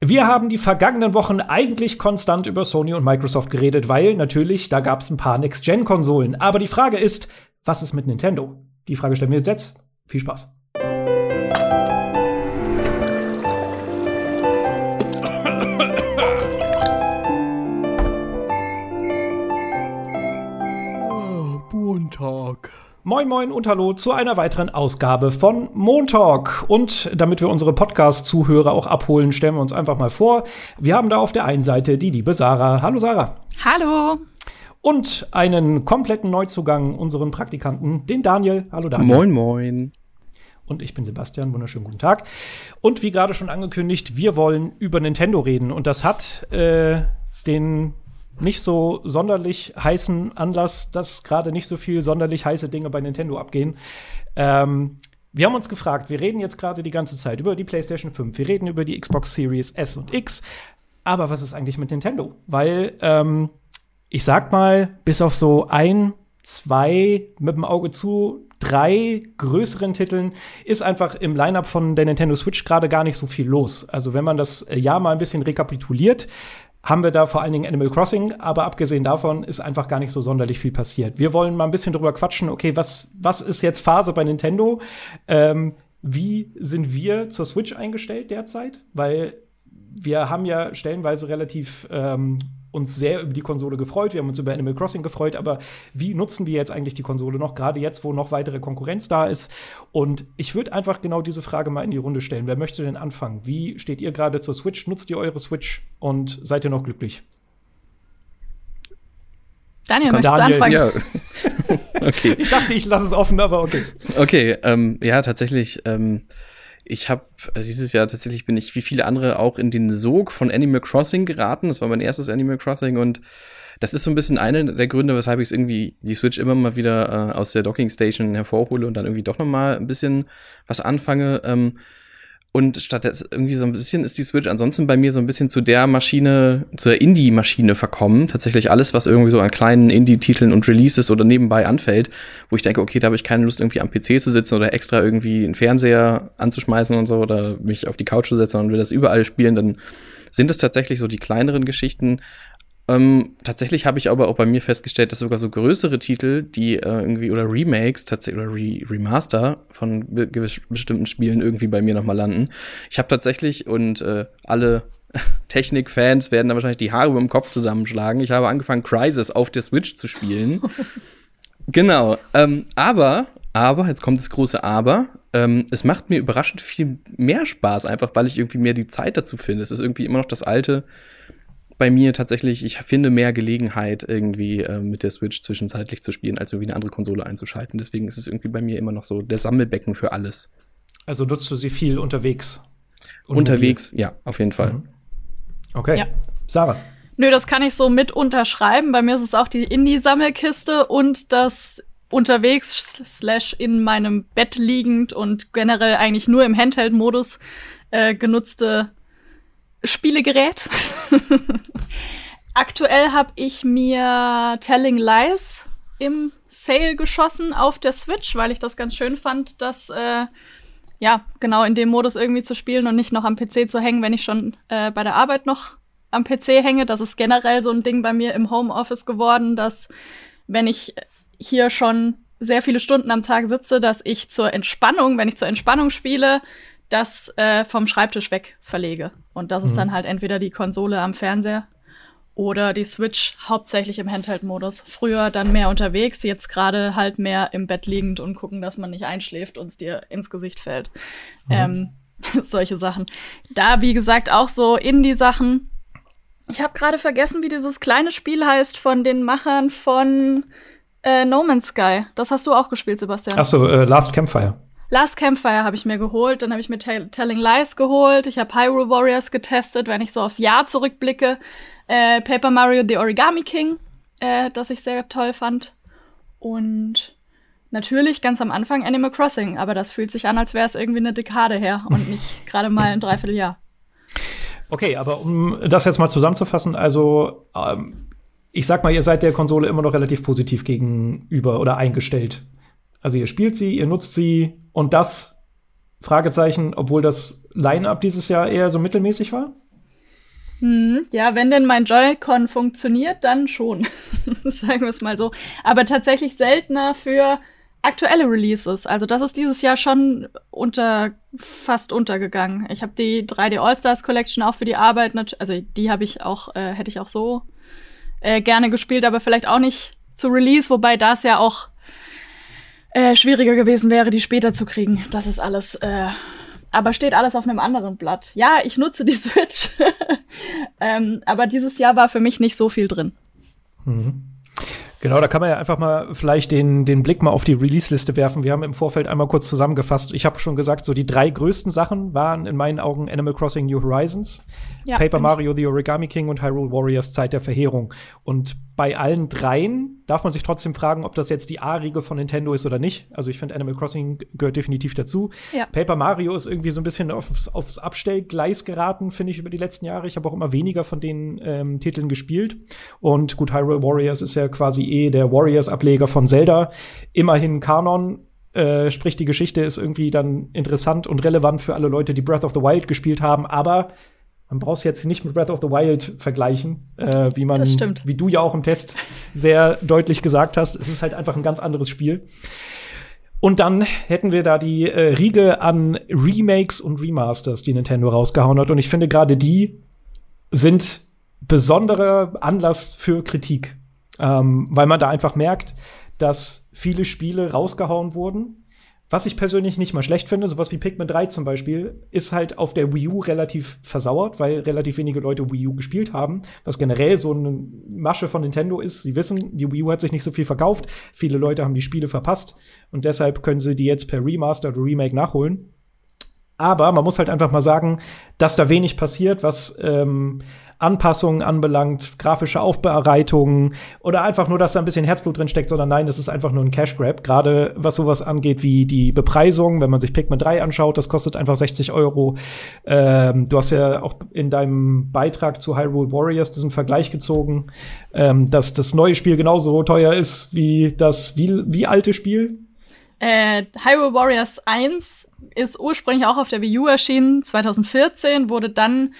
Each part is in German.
Wir haben die vergangenen Wochen eigentlich konstant über Sony und Microsoft geredet, weil natürlich, da gab es ein paar Next-Gen-Konsolen. Aber die Frage ist, was ist mit Nintendo? Die Frage stellen wir jetzt. Viel Spaß. Moontalk. Moin moin und hallo zu einer weiteren Ausgabe von Moontalk. Und damit wir unsere Podcast-Zuhörer auch abholen, stellen wir uns einfach mal vor. Wir haben da auf der einen Seite die liebe Sarah. Hallo Sarah. Hallo. Und einen kompletten Neuzugang, unseren Praktikanten, den Daniel. Hallo Daniel. Moin moin. Und ich bin Sebastian, wunderschönen guten Tag. Und wie gerade schon angekündigt, wir wollen über Nintendo reden. Und das hat den nicht so sonderlich heißen Anlass, dass gerade nicht so viel sonderlich heiße Dinge bei Nintendo abgehen. Wir haben uns gefragt, wir reden jetzt gerade die ganze Zeit über die PlayStation 5, wir reden über die Xbox Series S und X, aber was ist eigentlich mit Nintendo? Weil, ich sag mal, bis auf so ein, zwei, mit dem Auge zu, drei größeren Titeln ist einfach im Line-Up von der Nintendo Switch gerade gar nicht so viel los. Also wenn man das Jahr mal ein bisschen rekapituliert, haben wir da vor allen Dingen Animal Crossing, aber abgesehen davon ist einfach gar nicht so sonderlich viel passiert. Wir wollen mal ein bisschen drüber quatschen, okay, was ist jetzt Phase bei Nintendo? Wie sind wir zur Switch eingestellt derzeit? Weil wir haben ja stellenweise relativ uns sehr über die Konsole gefreut, wir haben uns über Animal Crossing gefreut, aber wie nutzen wir jetzt eigentlich die Konsole noch, gerade jetzt, wo noch weitere Konkurrenz da ist? Und ich würde einfach genau diese Frage mal in die Runde stellen. Wer möchte denn anfangen? Wie steht ihr gerade zur Switch? Nutzt ihr eure Switch und seid ihr noch glücklich? Daniel, möchtest du anfangen? Ja. Okay. Ich dachte, ich lasse es offen, aber okay. Okay, ja, tatsächlich, ich habe dieses Jahr tatsächlich, bin ich wie viele andere auch in den Sog von Animal Crossing geraten. Das war mein erstes Animal Crossing und das ist so ein bisschen einer der Gründe, weshalb ich irgendwie die Switch immer mal wieder aus der Docking Station hervorhole und dann irgendwie doch noch mal ein bisschen was anfange. Und statt irgendwie so ein bisschen ist die Switch ansonsten bei mir so ein bisschen zu der Maschine, zur Indie-Maschine verkommen. Tatsächlich alles, was irgendwie so an kleinen Indie-Titeln und Releases oder nebenbei anfällt, wo ich denke, okay, da habe ich keine Lust, irgendwie am PC zu sitzen oder extra irgendwie einen Fernseher anzuschmeißen und so oder mich auf die Couch zu setzen und will das überall spielen, dann sind das tatsächlich so die kleineren Geschichten. Tatsächlich habe ich aber auch bei mir festgestellt, dass sogar so größere Titel, die irgendwie oder Remakes tatsächlich oder Remaster von bestimmten Spielen irgendwie bei mir nochmal landen. Ich habe tatsächlich, und alle Technik-Fans werden da wahrscheinlich die Haare über dem Kopf zusammenschlagen, ich habe angefangen, Crysis auf der Switch zu spielen. Genau. Aber, jetzt kommt das große Aber, es macht mir überraschend viel mehr Spaß, einfach weil ich irgendwie mehr die Zeit dazu finde. Es ist irgendwie immer noch das alte bei mir tatsächlich, ich finde mehr Gelegenheit, irgendwie mit der Switch zwischenzeitlich zu spielen, als irgendwie eine andere Konsole einzuschalten. Deswegen ist es irgendwie bei mir immer noch so der Sammelbecken für alles. Also nutzt du sie viel unterwegs? Unterwegs, mobil? Ja, auf jeden Fall. Mhm. Okay, ja. Sarah? Nö, das kann ich so mit unterschreiben. Bei mir ist es auch die Indie-Sammelkiste und das unterwegs/ in meinem Bett liegend und generell eigentlich nur im Handheld-Modus genutzte Spielegerät. Aktuell habe ich mir Telling Lies im Sale geschossen auf der Switch, weil ich das ganz schön fand, das ja, genau in dem Modus irgendwie zu spielen und nicht noch am PC zu hängen, wenn ich schon bei der Arbeit noch am PC hänge. Das ist generell so ein Ding bei mir im Homeoffice geworden, dass wenn ich hier schon sehr viele Stunden am Tag sitze, dass ich zur Entspannung, wenn ich zur Entspannung spiele, das vom Schreibtisch weg verlege. Und das ist dann halt entweder die Konsole am Fernseher oder die Switch hauptsächlich im Handheld-Modus. Früher dann mehr unterwegs, jetzt gerade halt mehr im Bett liegend und gucken, dass man nicht einschläft und es dir ins Gesicht fällt. Solche Sachen. Da, wie gesagt, auch so Indie-Sachen. Ich habe gerade vergessen, wie dieses kleine Spiel heißt von den Machern von No Man's Sky. Das hast du auch gespielt, Sebastian. Achso, Last Campfire. Last Campfire habe ich mir geholt, dann habe ich mir Telling Lies geholt, ich habe Hyrule Warriors getestet, wenn ich so aufs Jahr zurückblicke, Paper Mario The Origami King, das ich sehr toll fand und natürlich ganz am Anfang Animal Crossing, aber das fühlt sich an, als wäre es irgendwie eine Dekade her und nicht gerade mal ein Dreivierteljahr. Okay, aber um das jetzt mal zusammenzufassen, also ich sag mal, ihr seid der Konsole immer noch relativ positiv gegenüber oder eingestellt. Also ihr spielt sie, ihr nutzt sie und das, Fragezeichen, obwohl das Line-Up dieses Jahr eher so mittelmäßig war? Ja, wenn denn mein Joy-Con funktioniert, dann schon. Sagen wir es mal so. Aber tatsächlich seltener für aktuelle Releases. Also das ist dieses Jahr schon fast untergegangen. Ich habe die 3D All-Stars Collection auch für die Arbeit, hätte ich auch so gerne gespielt, aber vielleicht auch nicht zu Release, wobei das ja auch schwieriger gewesen wäre, die später zu kriegen. Das ist alles aber steht alles auf einem anderen Blatt. Ja, ich nutze die Switch. Aber dieses Jahr war für mich nicht so viel drin. Mhm. Genau, da kann man ja einfach mal vielleicht den Blick mal auf die Release-Liste werfen. Wir haben im Vorfeld einmal kurz zusammengefasst. Ich habe schon gesagt, so die drei größten Sachen waren in meinen Augen Animal Crossing New Horizons, ja, Paper Mario The Origami King und Hyrule Warriors Zeit der Verheerung. Und bei allen dreien darf man sich trotzdem fragen, ob das jetzt die A-Riege von Nintendo ist oder nicht. Also ich finde, Animal Crossing gehört definitiv dazu. Ja. Paper Mario ist irgendwie so ein bisschen aufs Abstellgleis geraten, finde ich, über die letzten Jahre. Ich habe auch immer weniger von den Titeln gespielt. Und gut, Hyrule Warriors ist ja quasi der Warriors-Ableger von Zelda. Immerhin Kanon. Sprich, die Geschichte ist irgendwie dann interessant und relevant für alle Leute, die Breath of the Wild gespielt haben. Aber man braucht es jetzt nicht mit Breath of the Wild vergleichen, wie du ja auch im Test sehr deutlich gesagt hast. Es ist halt einfach ein ganz anderes Spiel. Und dann hätten wir da die Riege an Remakes und Remasters, die Nintendo rausgehauen hat. Und ich finde, gerade die sind besonderer Anlass für Kritik. Weil man da einfach merkt, dass viele Spiele rausgehauen wurden. Was ich persönlich nicht mal schlecht finde, sowas wie Pikmin 3 zum Beispiel, ist halt auf der Wii U relativ versauert, weil relativ wenige Leute Wii U gespielt haben, was generell so eine Masche von Nintendo ist. Sie wissen, die Wii U hat sich nicht so viel verkauft, viele Leute haben die Spiele verpasst und deshalb können sie die jetzt per Remaster oder Remake nachholen. Aber man muss halt einfach mal sagen, dass da wenig passiert, was Anpassungen anbelangt, grafische Aufbereitungen oder einfach nur, dass da ein bisschen Herzblut drin steckt, sondern nein, das ist einfach nur ein Cash-Grab. Gerade was sowas angeht wie die Bepreisung, wenn man sich Pikmin 3 anschaut, das kostet einfach 60 €. Du hast ja auch in deinem Beitrag zu Hyrule Warriors diesen Vergleich gezogen, dass das neue Spiel genauso teuer ist wie das wie alte Spiel. Hyrule Warriors 1 ist ursprünglich auch auf der Wii U erschienen, 2014, wurde dann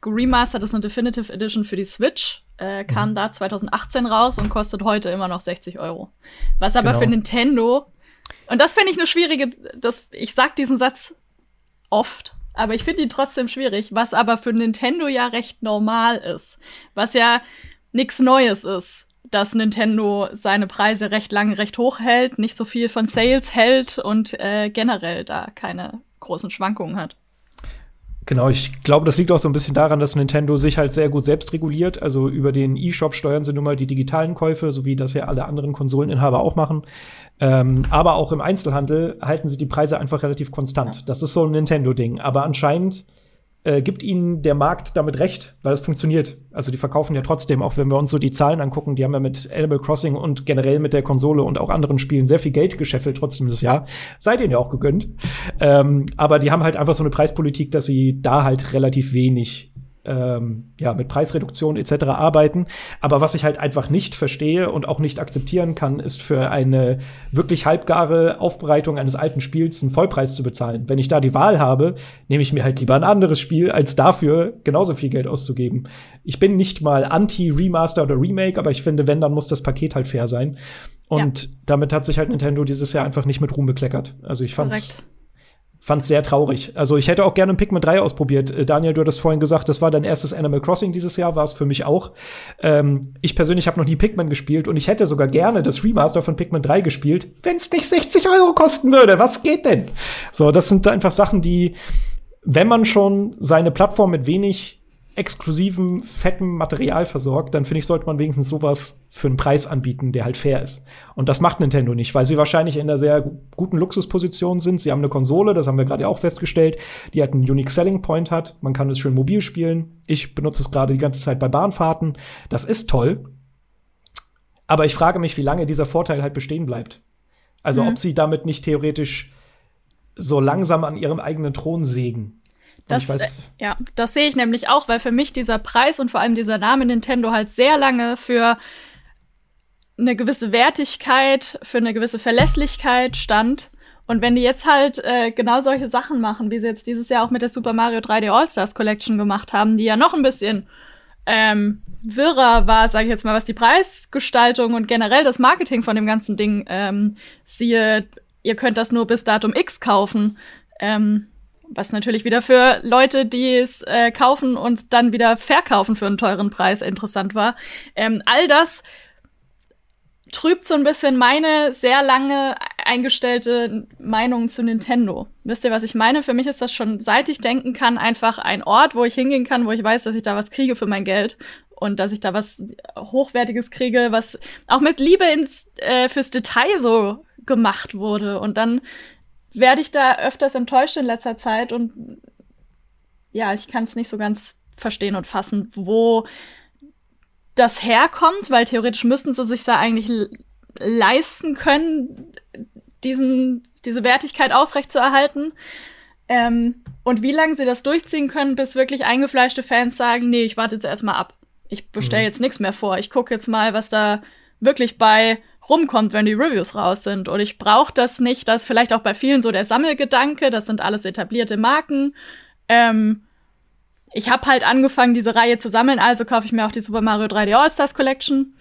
geremastert, das ist eine Definitive Edition für die Switch, kam da 2018 raus und kostet heute immer noch 60 €. Was aber für Nintendo, und das finde ich eine schwierige, ich sag diesen Satz oft, aber ich finde ihn trotzdem schwierig, was aber für Nintendo ja recht normal ist, was ja nichts Neues ist, dass Nintendo seine Preise recht lange recht hoch hält, nicht so viel von Sales hält und generell da keine großen Schwankungen hat. Genau, ich glaube, das liegt auch so ein bisschen daran, dass Nintendo sich halt sehr gut selbst reguliert. Also über den E-Shop steuern sie nun mal die digitalen Käufe, so wie das ja alle anderen Konsoleninhaber auch machen. Aber auch im Einzelhandel halten sie die Preise einfach relativ konstant. Ja. Das ist so ein Nintendo-Ding. Aber anscheinend gibt ihnen der Markt damit recht, weil es funktioniert. Also die verkaufen ja trotzdem, auch wenn wir uns so die Zahlen angucken, die haben ja mit Animal Crossing und generell mit der Konsole und auch anderen Spielen sehr viel Geld gescheffelt trotzdem das Jahr. Sei denen ja auch gegönnt. Aber die haben halt einfach so eine Preispolitik, dass sie da halt relativ wenig mit Preisreduktion etc. arbeiten. Aber was ich halt einfach nicht verstehe und auch nicht akzeptieren kann, ist für eine wirklich halbgare Aufbereitung eines alten Spiels einen Vollpreis zu bezahlen. Wenn ich da die Wahl habe, nehme ich mir halt lieber ein anderes Spiel, als dafür genauso viel Geld auszugeben. Ich bin nicht mal anti-Remaster oder Remake, aber ich finde, wenn, dann muss das Paket halt fair sein. Und damit hat sich halt Nintendo dieses Jahr einfach nicht mit Ruhm bekleckert. Also ich fand's sehr traurig. Also ich hätte auch gerne ein Pikmin 3 ausprobiert. Daniel, du hattest vorhin gesagt, das war dein erstes Animal Crossing dieses Jahr, war es für mich auch. Ich persönlich habe noch nie Pikmin gespielt und ich hätte sogar gerne das Remaster von Pikmin 3 gespielt, wenn es nicht 60 € kosten würde. Was geht denn? So, das sind einfach Sachen, die, wenn man schon seine Plattform mit wenig exklusivem, fettem Material versorgt, dann finde ich, sollte man wenigstens sowas für einen Preis anbieten, der halt fair ist. Und das macht Nintendo nicht, weil sie wahrscheinlich in einer sehr guten Luxusposition sind. Sie haben eine Konsole, das haben wir gerade auch festgestellt, die halt einen Unique Selling Point hat. Man kann es schön mobil spielen. Ich benutze es gerade die ganze Zeit bei Bahnfahrten. Das ist toll. Aber ich frage mich, wie lange dieser Vorteil halt bestehen bleibt. Also ob sie damit nicht theoretisch so langsam an ihrem eigenen Thron sägen. Das sehe ich nämlich auch, weil für mich dieser Preis und vor allem dieser Name Nintendo halt sehr lange für eine gewisse Wertigkeit, für eine gewisse Verlässlichkeit stand. Und wenn die jetzt halt genau solche Sachen machen, wie sie jetzt dieses Jahr auch mit der Super Mario 3D All-Stars Collection gemacht haben, die ja noch ein bisschen wirrer war, sage ich jetzt mal, was die Preisgestaltung und generell das Marketing von dem ganzen Ding, siehe, ihr könnt das nur bis Datum X kaufen, was natürlich wieder für Leute, die es kaufen und dann wieder verkaufen für einen teuren Preis, interessant war. All das trübt so ein bisschen meine sehr lange eingestellte Meinung zu Nintendo. Wisst ihr, was ich meine? Für mich ist das schon, seit ich denken kann, einfach ein Ort, wo ich hingehen kann, wo ich weiß, dass ich da was kriege für mein Geld und dass ich da was Hochwertiges kriege, was auch mit Liebe fürs Detail so gemacht wurde. Und dann werde ich da öfters enttäuscht in letzter Zeit und ja, ich kann es nicht so ganz verstehen und fassen, wo das herkommt, weil theoretisch müssten sie sich da eigentlich leisten können, diese Wertigkeit aufrechtzuerhalten. Und wie lange sie das durchziehen können, bis wirklich eingefleischte Fans sagen, nee, ich warte jetzt erstmal ab. Ich bestelle jetzt nichts mehr vor. Ich gucke jetzt mal, was da wirklich bei rumkommt, wenn die Reviews raus sind. Und ich brauche das nicht, dass vielleicht auch bei vielen so der Sammelgedanke, das sind alles etablierte Marken, ich habe halt angefangen, diese Reihe zu sammeln, also kaufe ich mir auch die Super Mario 3D All-Stars Collection.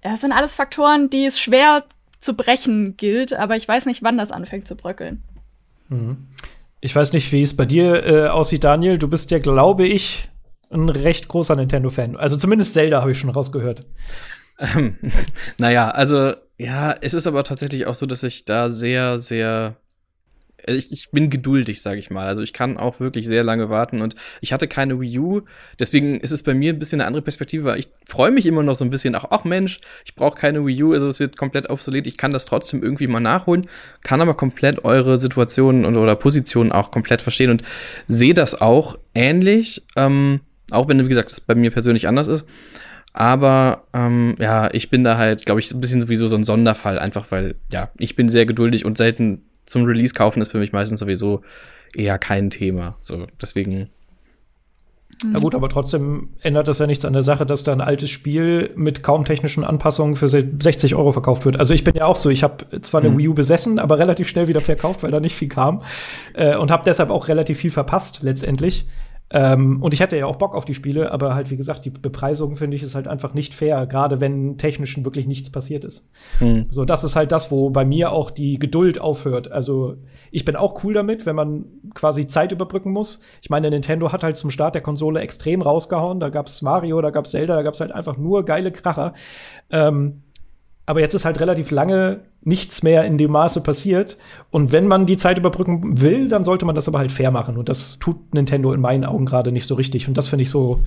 Das sind alles Faktoren, die es schwer zu brechen gilt, aber ich weiß nicht, wann das anfängt zu bröckeln. Mhm. Ich weiß nicht, wie es bei dir aussieht, Daniel. Du bist ja, glaube ich, ein recht großer Nintendo-Fan. Also zumindest Zelda habe ich schon rausgehört. Naja, also ja, es ist aber tatsächlich auch so, dass ich da sehr, sehr Ich bin geduldig, sage ich mal. Also ich kann auch wirklich sehr lange warten und ich hatte keine Wii U, deswegen ist es bei mir ein bisschen eine andere Perspektive, weil ich freue mich immer noch so ein bisschen, ach Mensch, ich brauche keine Wii U, also es wird komplett obsolet, ich kann das trotzdem irgendwie mal nachholen, kann aber komplett eure Situationen oder Positionen auch komplett verstehen und sehe das auch ähnlich, auch wenn, wie gesagt, das bei mir persönlich anders ist. Aber ja, ich bin da halt, glaube ich, ein bisschen sowieso so ein Sonderfall, einfach weil, ja, ich bin sehr geduldig und selten zum Release kaufen ist für mich meistens sowieso eher kein Thema. So, deswegen. Na gut, aber trotzdem ändert das ja nichts an der Sache, dass da ein altes Spiel mit kaum technischen Anpassungen für 60 Euro verkauft wird. Also ich bin ja auch so, ich habe zwar eine Wii U besessen, aber relativ schnell wieder verkauft, weil da nicht viel kam. Und habe deshalb auch relativ viel verpasst, letztendlich. Und ich hätte ja auch Bock auf die Spiele, aber halt, wie gesagt, die Bepreisung, finde ich, ist halt einfach nicht fair, gerade wenn technisch wirklich nichts passiert ist. So, das ist halt das, wo bei mir auch die Geduld aufhört. Also, ich bin auch cool damit, wenn man quasi Zeit überbrücken muss. Ich meine, Nintendo hat halt zum Start der Konsole extrem rausgehauen. Da gab's Mario, da gab's Zelda, da gab's halt einfach nur geile Kracher. Aber jetzt ist halt relativ lange nichts mehr in dem Maße passiert. Und wenn man die Zeit überbrücken will, dann sollte man das aber halt fair machen. Und das tut Nintendo in meinen Augen gerade nicht so richtig. Und das finde ich so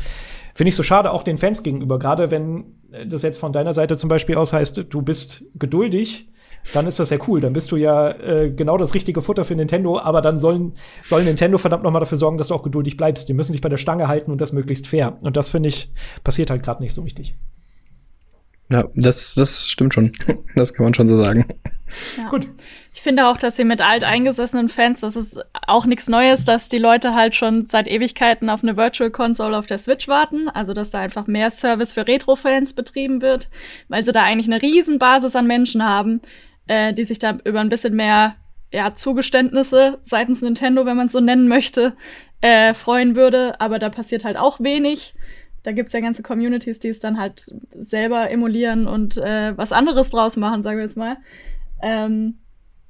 schade, auch den Fans gegenüber. Gerade wenn das jetzt von deiner Seite zum Beispiel aus heißt, du bist geduldig, dann ist das ja cool. Dann bist du ja genau das richtige Futter für Nintendo. Aber dann soll Nintendo verdammt noch mal dafür sorgen, dass du auch geduldig bleibst. Die müssen dich bei der Stange halten und das möglichst fair. Und das, finde ich, passiert halt gerade nicht so richtig. Ja, das stimmt schon. Das kann man schon so sagen. Ja. Gut. Ich finde auch, dass sie mit alteingesessenen Fans, das ist auch nichts Neues, dass die Leute halt schon seit Ewigkeiten auf eine Virtual Console auf der Switch warten. Also, dass da einfach mehr Service für Retro-Fans betrieben wird, weil sie da eigentlich eine Riesenbasis an Menschen haben, die sich da über ein bisschen mehr, ja, Zugeständnisse seitens Nintendo, wenn man es so nennen möchte, freuen würde. Aber da passiert halt auch wenig. Da gibt's ja ganze Communities, die es dann halt selber emulieren und was anderes draus machen, sagen wir jetzt mal.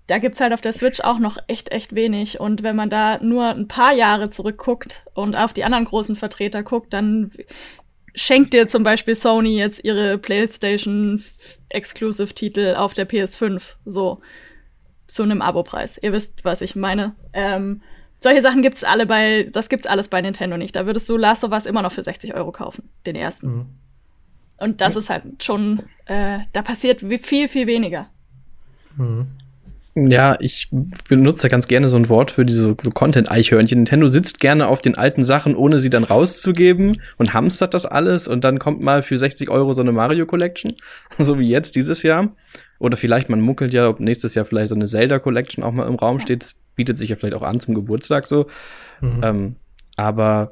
Da gibt's halt auf der Switch auch noch echt wenig. Und wenn man da nur ein paar Jahre zurückguckt und auf die anderen großen Vertreter guckt, dann schenkt dir zum Beispiel Sony jetzt ihre PlayStation-Exclusive-Titel auf der PS5 so zu einem Abopreis. Ihr wisst, was ich meine. Solche Sachen gibt's alles bei Nintendo nicht. Da würdest du Last of Us immer noch für 60 Euro kaufen, den ersten. Mhm. Und das ist halt schon, da passiert viel, viel weniger. Mhm. Ja, ich benutze ganz gerne so ein Wort für diese so Content-Eichhörnchen. Nintendo sitzt gerne auf den alten Sachen, ohne sie dann rauszugeben und hamstert das alles und dann kommt mal für 60 Euro so eine Mario-Collection, so wie jetzt dieses Jahr. Oder vielleicht, man munkelt ja, ob nächstes Jahr vielleicht so eine Zelda-Collection auch mal im Raum steht. Das bietet sich ja vielleicht auch an zum Geburtstag so. Aber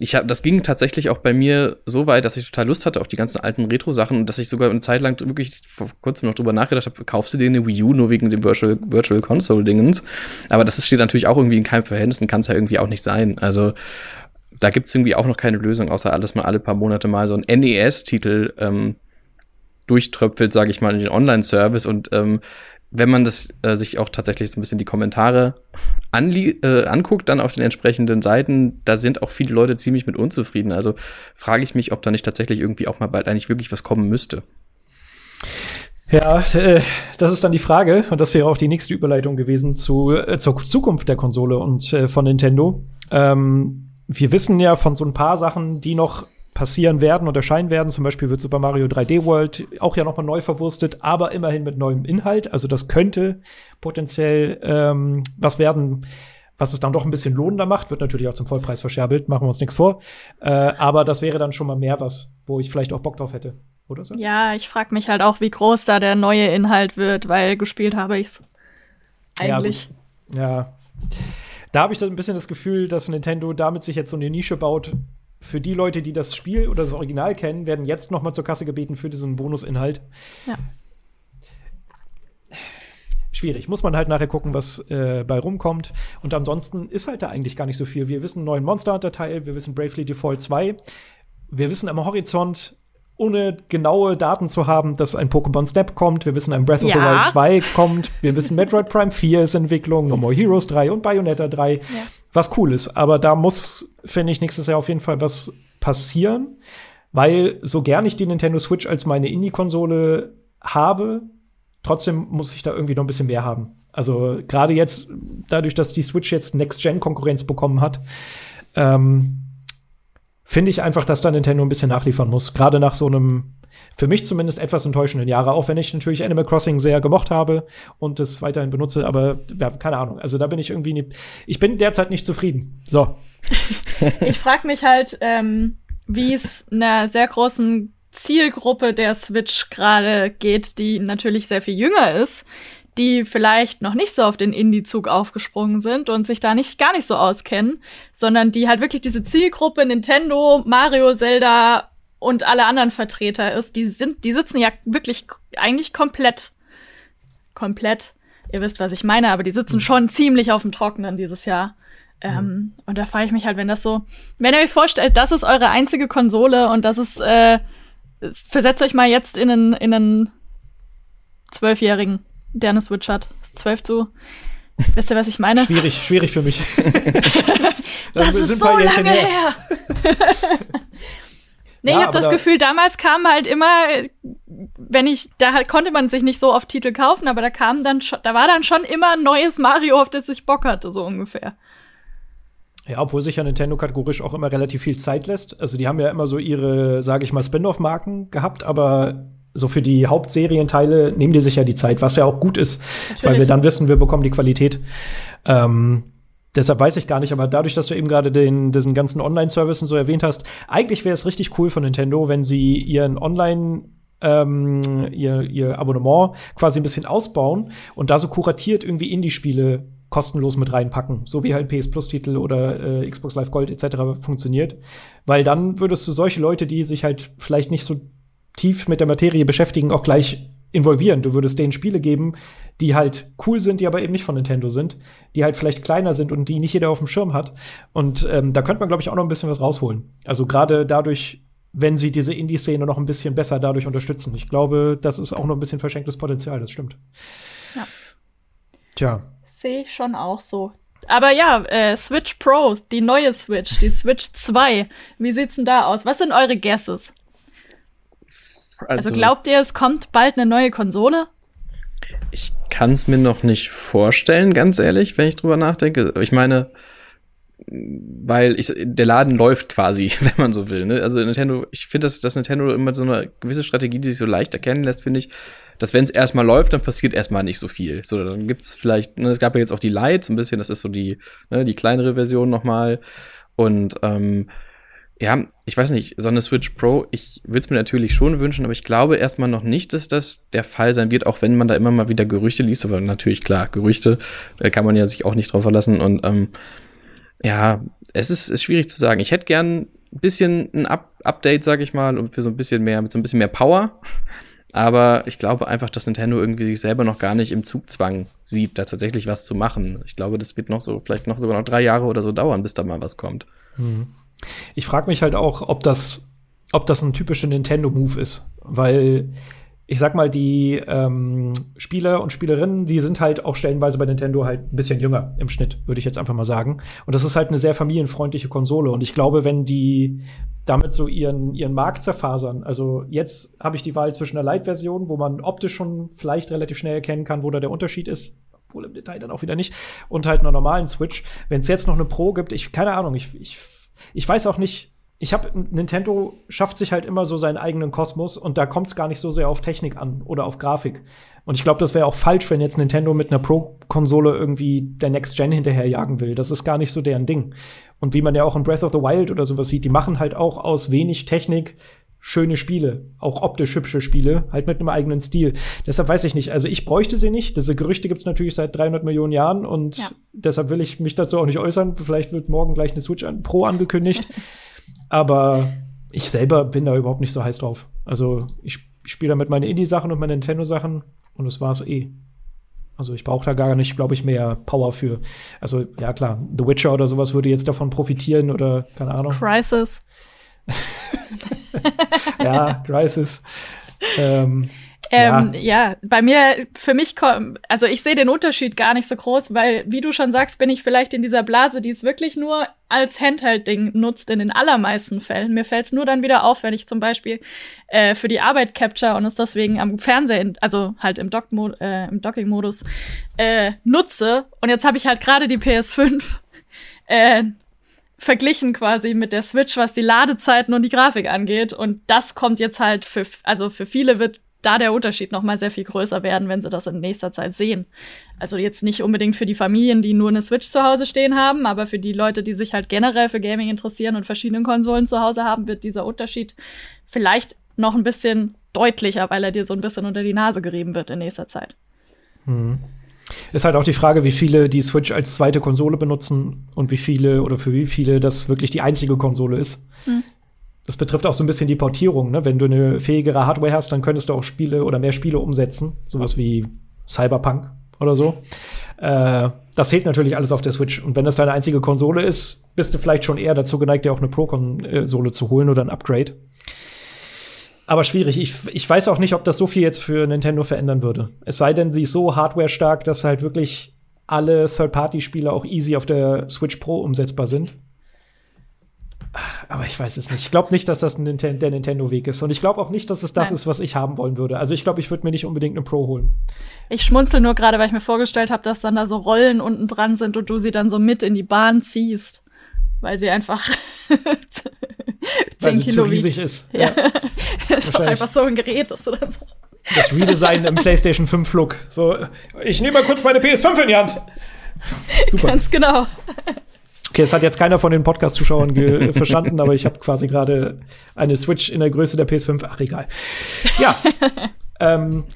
Das ging tatsächlich auch bei mir so weit, dass ich total Lust hatte auf die ganzen alten Retro-Sachen, dass ich sogar eine Zeit lang wirklich vor kurzem noch drüber nachgedacht habe, kaufst du dir eine Wii U nur wegen dem Virtual Console-Dingens? Aber das steht natürlich auch irgendwie in keinem Verhältnis und kann es ja irgendwie auch nicht sein. Also da gibt es irgendwie auch noch keine Lösung, außer dass man alle paar Monate mal so einen NES-Titel durchtröpfelt, sage ich mal, in den Online-Service. Und wenn man das sich auch tatsächlich so ein bisschen die Kommentare anguckt, dann auf den entsprechenden Seiten, da sind auch viele Leute ziemlich mit unzufrieden. Also frage ich mich, ob da nicht tatsächlich irgendwie auch mal bald eigentlich wirklich was kommen müsste. Ja, das ist dann die Frage. Und das wäre auch die nächste Überleitung gewesen zur Zukunft der Konsole und von Nintendo. Wir wissen ja von so ein paar Sachen, die noch passieren werden und erscheinen werden. Zum Beispiel wird Super Mario 3D World auch ja noch mal neu verwurstet, aber immerhin mit neuem Inhalt. Also das könnte potenziell was werden, was es dann doch ein bisschen lohnender macht. Wird natürlich auch zum Vollpreis verscherbelt, machen wir uns nichts vor. Aber das wäre dann schon mal mehr was, wo ich vielleicht auch Bock drauf hätte, oder so? Ja, ich frage mich halt auch, wie groß da der neue Inhalt wird, weil gespielt habe ich's eigentlich. Ja. Da habe ich dann ein bisschen das Gefühl, dass Nintendo damit sich jetzt so eine Nische baut. Für die Leute, die das Spiel oder das Original kennen, werden jetzt noch mal zur Kasse gebeten für diesen Bonusinhalt. Ja. Schwierig. Muss man halt nachher gucken, was bei rumkommt. Und ansonsten ist halt da eigentlich gar nicht so viel. Wir wissen einen neuen Monster Hunter Teil, wir wissen Bravely Default 2. Wir wissen am Horizont, ohne genaue Daten zu haben, dass ein Pokémon Snap kommt. Wir wissen, ein Breath of the Wild 2 kommt. Wir wissen, Metroid Prime 4 ist in Entwicklung, No More Heroes 3 und Bayonetta 3. Ja. Was cool ist. Aber da muss, finde ich, nächstes Jahr auf jeden Fall was passieren. Weil so gern ich die Nintendo Switch als meine Indie-Konsole habe, trotzdem muss ich da irgendwie noch ein bisschen mehr haben. Also gerade jetzt, dadurch, dass die Switch jetzt Next-Gen-Konkurrenz bekommen hat, finde ich einfach, dass da Nintendo ein bisschen nachliefern muss. Gerade nach so einem, für mich zumindest etwas enttäuschenden Jahre. Auch wenn ich natürlich Animal Crossing sehr gemocht habe und es weiterhin benutze. Aber ja, keine Ahnung. Also da bin ich irgendwie ich bin derzeit nicht zufrieden. So. Ich frage mich halt, wie es einer sehr großen Zielgruppe der Switch gerade geht, die natürlich sehr viel jünger ist, die vielleicht noch nicht so auf den Indie-Zug aufgesprungen sind und sich da gar nicht so auskennen, sondern die halt wirklich diese Zielgruppe Nintendo, Mario, Zelda und alle anderen Vertreter ist, die sitzen ja wirklich eigentlich komplett, ihr wisst, was ich meine, aber die sitzen schon ziemlich auf dem Trockenen dieses Jahr. Und da frage ich mich halt, wenn ihr euch vorstellt, das ist eure einzige Konsole und das ist, versetzt euch mal jetzt in einen 12-Jährigen, der eine Switch hat. Das ist 12 zu. Wisst ihr, was ich meine? Schwierig für mich. Das ist so lange her. Nee, ja, ich habe das Gefühl, damals kam halt immer, da konnte man sich nicht so oft Titel kaufen, aber da war dann schon immer ein neues Mario, auf das ich Bock hatte, so ungefähr. Ja, obwohl sich ja Nintendo kategorisch auch immer relativ viel Zeit lässt. Also die haben ja immer so ihre, sage ich mal, Spin-off-Marken gehabt, aber so für die Hauptserienteile nehmen die sich ja die Zeit, was ja auch gut ist, natürlich, weil wir dann wissen, wir bekommen die Qualität. Deshalb weiß ich gar nicht, aber dadurch, dass du eben gerade diesen ganzen Online-Service und so erwähnt hast, eigentlich wäre es richtig cool von Nintendo, wenn sie ihren Online- ihr Abonnement quasi ein bisschen ausbauen und da so kuratiert irgendwie Indie-Spiele kostenlos mit reinpacken, so wie halt PS-Plus-Titel oder Xbox Live Gold etc. funktioniert, weil dann würdest du solche Leute, die sich halt vielleicht nicht so tief mit der Materie beschäftigen, auch gleich involvieren. Du würdest denen Spiele geben, die halt cool sind, die aber eben nicht von Nintendo sind, die halt vielleicht kleiner sind und die nicht jeder auf dem Schirm hat. Und da könnte man, glaube ich, auch noch ein bisschen was rausholen. Also gerade dadurch, wenn sie diese Indie-Szene noch ein bisschen besser dadurch unterstützen. Ich glaube, das ist auch noch ein bisschen verschenktes Potenzial, das stimmt. Ja. Tja. Sehe ich schon auch so. Aber ja, Switch Pro, die neue Switch, die Switch 2. Wie sieht's denn da aus? Was sind eure Guesses? Also glaubt ihr, es kommt bald eine neue Konsole? Ich kann es mir noch nicht vorstellen, ganz ehrlich, wenn ich drüber nachdenke. Ich meine, weil der Laden läuft quasi, wenn man so will. Ne? Also Nintendo, ich finde, dass Nintendo immer so eine gewisse Strategie, die sich so leicht erkennen lässt, finde ich, dass wenn es erstmal läuft, dann passiert erstmal nicht so viel. So, dann gibt's vielleicht, es gab ja jetzt auch die Lite, so ein bisschen, das ist so die kleinere Version nochmal. Und ja, ich weiß nicht, so eine Switch Pro, ich würde es mir natürlich schon wünschen, aber ich glaube erstmal noch nicht, dass das der Fall sein wird, auch wenn man da immer mal wieder Gerüchte liest, aber natürlich, klar, Gerüchte, da kann man ja sich auch nicht drauf verlassen und ja, Es ist schwierig zu sagen. Ich hätte gern ein bisschen ein Update, sag ich mal, und für so ein bisschen mehr, mit so ein bisschen mehr Power. Aber ich glaube einfach, dass Nintendo irgendwie sich selber noch gar nicht im Zugzwang sieht, da tatsächlich was zu machen. Ich glaube, das wird noch so, vielleicht noch sogar noch 3 Jahre oder so dauern, bis da mal was kommt. Ich frage mich halt auch, ob das ein typischer Nintendo-Move ist. Weil, ich sag mal, die Spieler und Spielerinnen, die sind halt auch stellenweise bei Nintendo halt ein bisschen jünger im Schnitt, würde ich jetzt einfach mal sagen. Und das ist halt eine sehr familienfreundliche Konsole. Und ich glaube, wenn die damit so ihren Markt zerfasern. Also jetzt habe ich die Wahl zwischen der Lite-Version, wo man optisch schon vielleicht relativ schnell erkennen kann, wo da der Unterschied ist, obwohl im Detail dann auch wieder nicht, und halt einer normalen Switch. Wenn es jetzt noch eine Pro gibt, keine Ahnung, ich weiß auch nicht. Nintendo schafft sich halt immer so seinen eigenen Kosmos und da kommt es gar nicht so sehr auf Technik an oder auf Grafik. Und ich glaube, das wäre auch falsch, wenn jetzt Nintendo mit einer Pro-Konsole irgendwie der Next Gen hinterherjagen will. Das ist gar nicht so deren Ding. Und wie man ja auch in Breath of the Wild oder sowas sieht, die machen halt auch aus wenig Technik schöne Spiele, auch optisch hübsche Spiele, halt mit einem eigenen Stil. Deshalb weiß ich nicht, also ich bräuchte sie nicht. Diese Gerüchte gibt's natürlich seit 300 Millionen Jahren und deshalb will ich mich dazu auch nicht äußern. Vielleicht wird morgen gleich eine Switch Pro angekündigt. Aber ich selber bin da überhaupt nicht so heiß drauf. Also ich spiele damit meine Indie-Sachen und meine Nintendo-Sachen und das war's eh. Also ich brauche da gar nicht, glaube ich, mehr Power für. Also ja, klar, The Witcher oder sowas würde jetzt davon profitieren oder keine Ahnung. Crysis. Ja, Crysis. Ja, bei mir, für mich kommt, also ich sehe den Unterschied gar nicht so groß, weil, wie du schon sagst, bin ich vielleicht in dieser Blase, die es wirklich nur als Handheld-Ding nutzt in den allermeisten Fällen. Mir fällt es nur dann wieder auf, wenn ich zum Beispiel für die Arbeit capture und es deswegen am Fernseher, also halt im Docking-Modus nutze. Und jetzt habe ich halt gerade die PS5 verglichen quasi mit der Switch, was die Ladezeiten und die Grafik angeht. Und das kommt jetzt halt für viele wird da der Unterschied noch mal sehr viel größer werden, wenn sie das in nächster Zeit sehen. Also jetzt nicht unbedingt für die Familien, die nur eine Switch zu Hause stehen haben, aber für die Leute, die sich halt generell für Gaming interessieren und verschiedene Konsolen zu Hause haben, wird dieser Unterschied vielleicht noch ein bisschen deutlicher, weil er dir so ein bisschen unter die Nase gerieben wird in nächster Zeit. Mhm. Ist halt auch die Frage, wie viele die Switch als zweite Konsole benutzen und wie viele oder für wie viele das wirklich die einzige Konsole ist. Mhm. Das betrifft auch so ein bisschen die Portierung, ne? Wenn du eine fähigere Hardware hast, dann könntest du auch Spiele oder mehr Spiele umsetzen. Sowas wie Cyberpunk oder so. Das fehlt natürlich alles auf der Switch. Und wenn das deine einzige Konsole ist, bist du vielleicht schon eher dazu geneigt, dir auch eine Pro-Konsole zu holen oder ein Upgrade. Aber schwierig. Ich weiß auch nicht, ob das so viel jetzt für Nintendo verändern würde. Es sei denn, sie ist so hardware-stark, dass halt wirklich alle Third-Party-Spiele auch easy auf der Switch Pro umsetzbar sind. Aber ich weiß es nicht. Ich glaube nicht, dass das der Nintendo-Weg ist. Und ich glaube auch nicht, dass es das ist, was ich haben wollen würde. Also ich glaube, ich würde mir nicht unbedingt eine Pro holen. Ich schmunzel nur gerade, weil ich mir vorgestellt habe, dass dann da so Rollen unten dran sind und du sie dann so mit in die Bahn ziehst. Weil sie einfach 10 Kilo zu riesig ist. Ja. Ist doch einfach so ein Gerät ist oder so. Das Redesign im PlayStation 5-Look. So, ich nehme mal kurz meine PS5 in die Hand. Super. Ganz genau. Okay, das hat jetzt keiner von den Podcast-Zuschauern verstanden, aber ich habe quasi gerade eine Switch in der Größe der PS5. Ach, egal. Ja.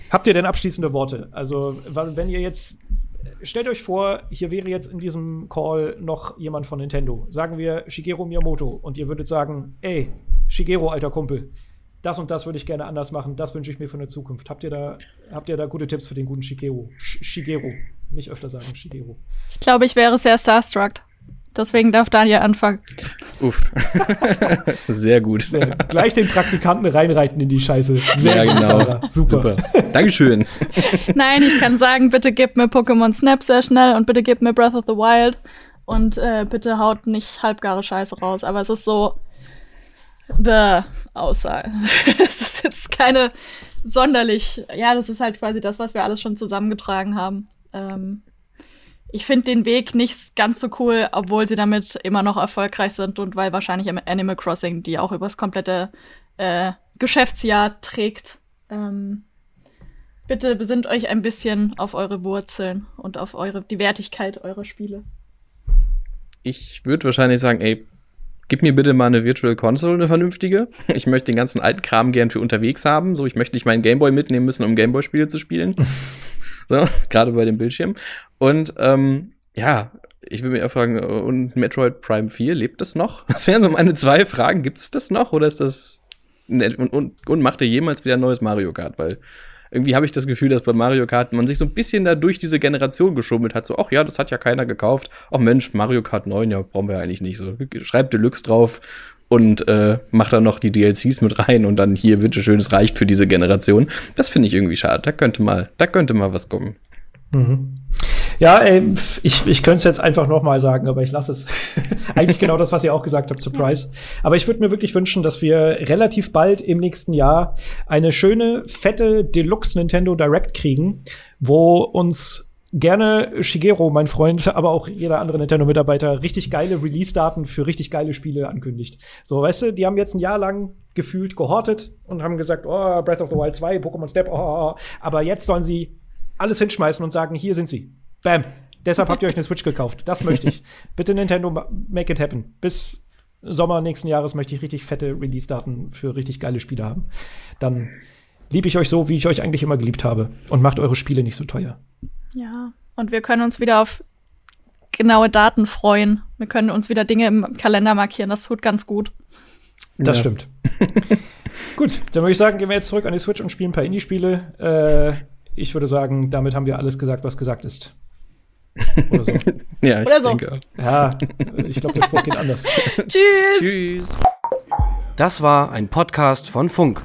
Habt ihr denn abschließende Worte? Also, wenn ihr jetzt stellt euch vor, hier wäre jetzt in diesem Call noch jemand von Nintendo. Sagen wir Shigeru Miyamoto. Und ihr würdet sagen, ey, Shigeru, alter Kumpel, das und das würde ich gerne anders machen. Das wünsche ich mir für eine Zukunft. Habt ihr da gute Tipps für den guten Shigeru? Shigeru. Nicht öfter sagen, Shigeru. Ich glaube, ich wäre sehr starstruck. Deswegen darf Daniel anfangen. Uff. Sehr gut. Gleich den Praktikanten reinreiten in die Scheiße. Sehr gut, genau. Sarah. Super. Dankeschön. Nein, ich kann sagen, bitte gib mir Pokémon Snap sehr schnell und bitte gib mir Breath of the Wild und bitte haut nicht halbgare Scheiße raus. Aber es ist so the Aussage. Es ist jetzt keine sonderlich. Ja, das ist halt quasi das, was wir alles schon zusammengetragen haben. Ich finde den Weg nicht ganz so cool, obwohl sie damit immer noch erfolgreich sind und weil wahrscheinlich Animal Crossing die auch übers komplette Geschäftsjahr trägt. Bitte besinnt euch ein bisschen auf eure Wurzeln und auf die Wertigkeit eurer Spiele. Ich würde wahrscheinlich sagen, ey, gib mir bitte mal eine Virtual Console, eine vernünftige. Ich möchte den ganzen alten Kram gern für unterwegs haben. So, ich möchte nicht meinen Gameboy mitnehmen müssen, um Gameboy-Spiele zu spielen. So, gerade bei dem Bildschirm. Und ja, Ich will mich ja fragen, und Metroid Prime 4, lebt das noch? Das wären so meine zwei Fragen. Gibt's das noch? Oder ist das und macht ihr jemals wieder ein neues Mario Kart? Weil irgendwie habe ich das Gefühl, dass bei Mario Kart man sich so ein bisschen da durch diese Generation geschummelt hat. So, ach ja, das hat ja keiner gekauft. Ach Mensch, Mario Kart 9, ja, brauchen wir eigentlich nicht. So, schreibt Deluxe drauf und macht dann noch die DLCs mit rein und dann hier, bitteschön, es reicht für diese Generation. Das finde ich irgendwie schade. Da könnte mal was kommen. Mhm. Ja, ich könnte es jetzt einfach nochmal sagen, aber ich lasse es. Eigentlich genau das, was ihr auch gesagt habt, Surprise. Aber ich würde mir wirklich wünschen, dass wir relativ bald im nächsten Jahr eine schöne, fette Deluxe Nintendo Direct kriegen, wo uns gerne Shigeru, mein Freund, aber auch jeder andere Nintendo-Mitarbeiter richtig geile Release-Daten für richtig geile Spiele ankündigt. So, weißt du, die haben jetzt ein Jahr lang gefühlt gehortet und haben gesagt, oh, Breath of the Wild 2, Pokémon Snap, oh. Aber jetzt sollen sie alles hinschmeißen und sagen, hier sind sie. Bam. Deshalb habt ihr euch eine Switch gekauft. Das möchte ich. Bitte Nintendo, make it happen. Bis Sommer nächsten Jahres möchte ich richtig fette Release-Daten für richtig geile Spiele haben. Dann liebe ich euch so, wie ich euch eigentlich immer geliebt habe. Und macht eure Spiele nicht so teuer. Ja, und wir können uns wieder auf genaue Daten freuen. Wir können uns wieder Dinge im Kalender markieren. Das tut ganz gut. Das stimmt. Gut, dann würde ich sagen, gehen wir jetzt zurück an die Switch und spielen ein paar Indie-Spiele. Ich würde sagen, damit haben wir alles gesagt, was gesagt ist. Oder so. Ja, ich denke. Ja, ich glaube, der Spruch geht anders. Tschüss. Tschüss. Das war ein Podcast von Funk.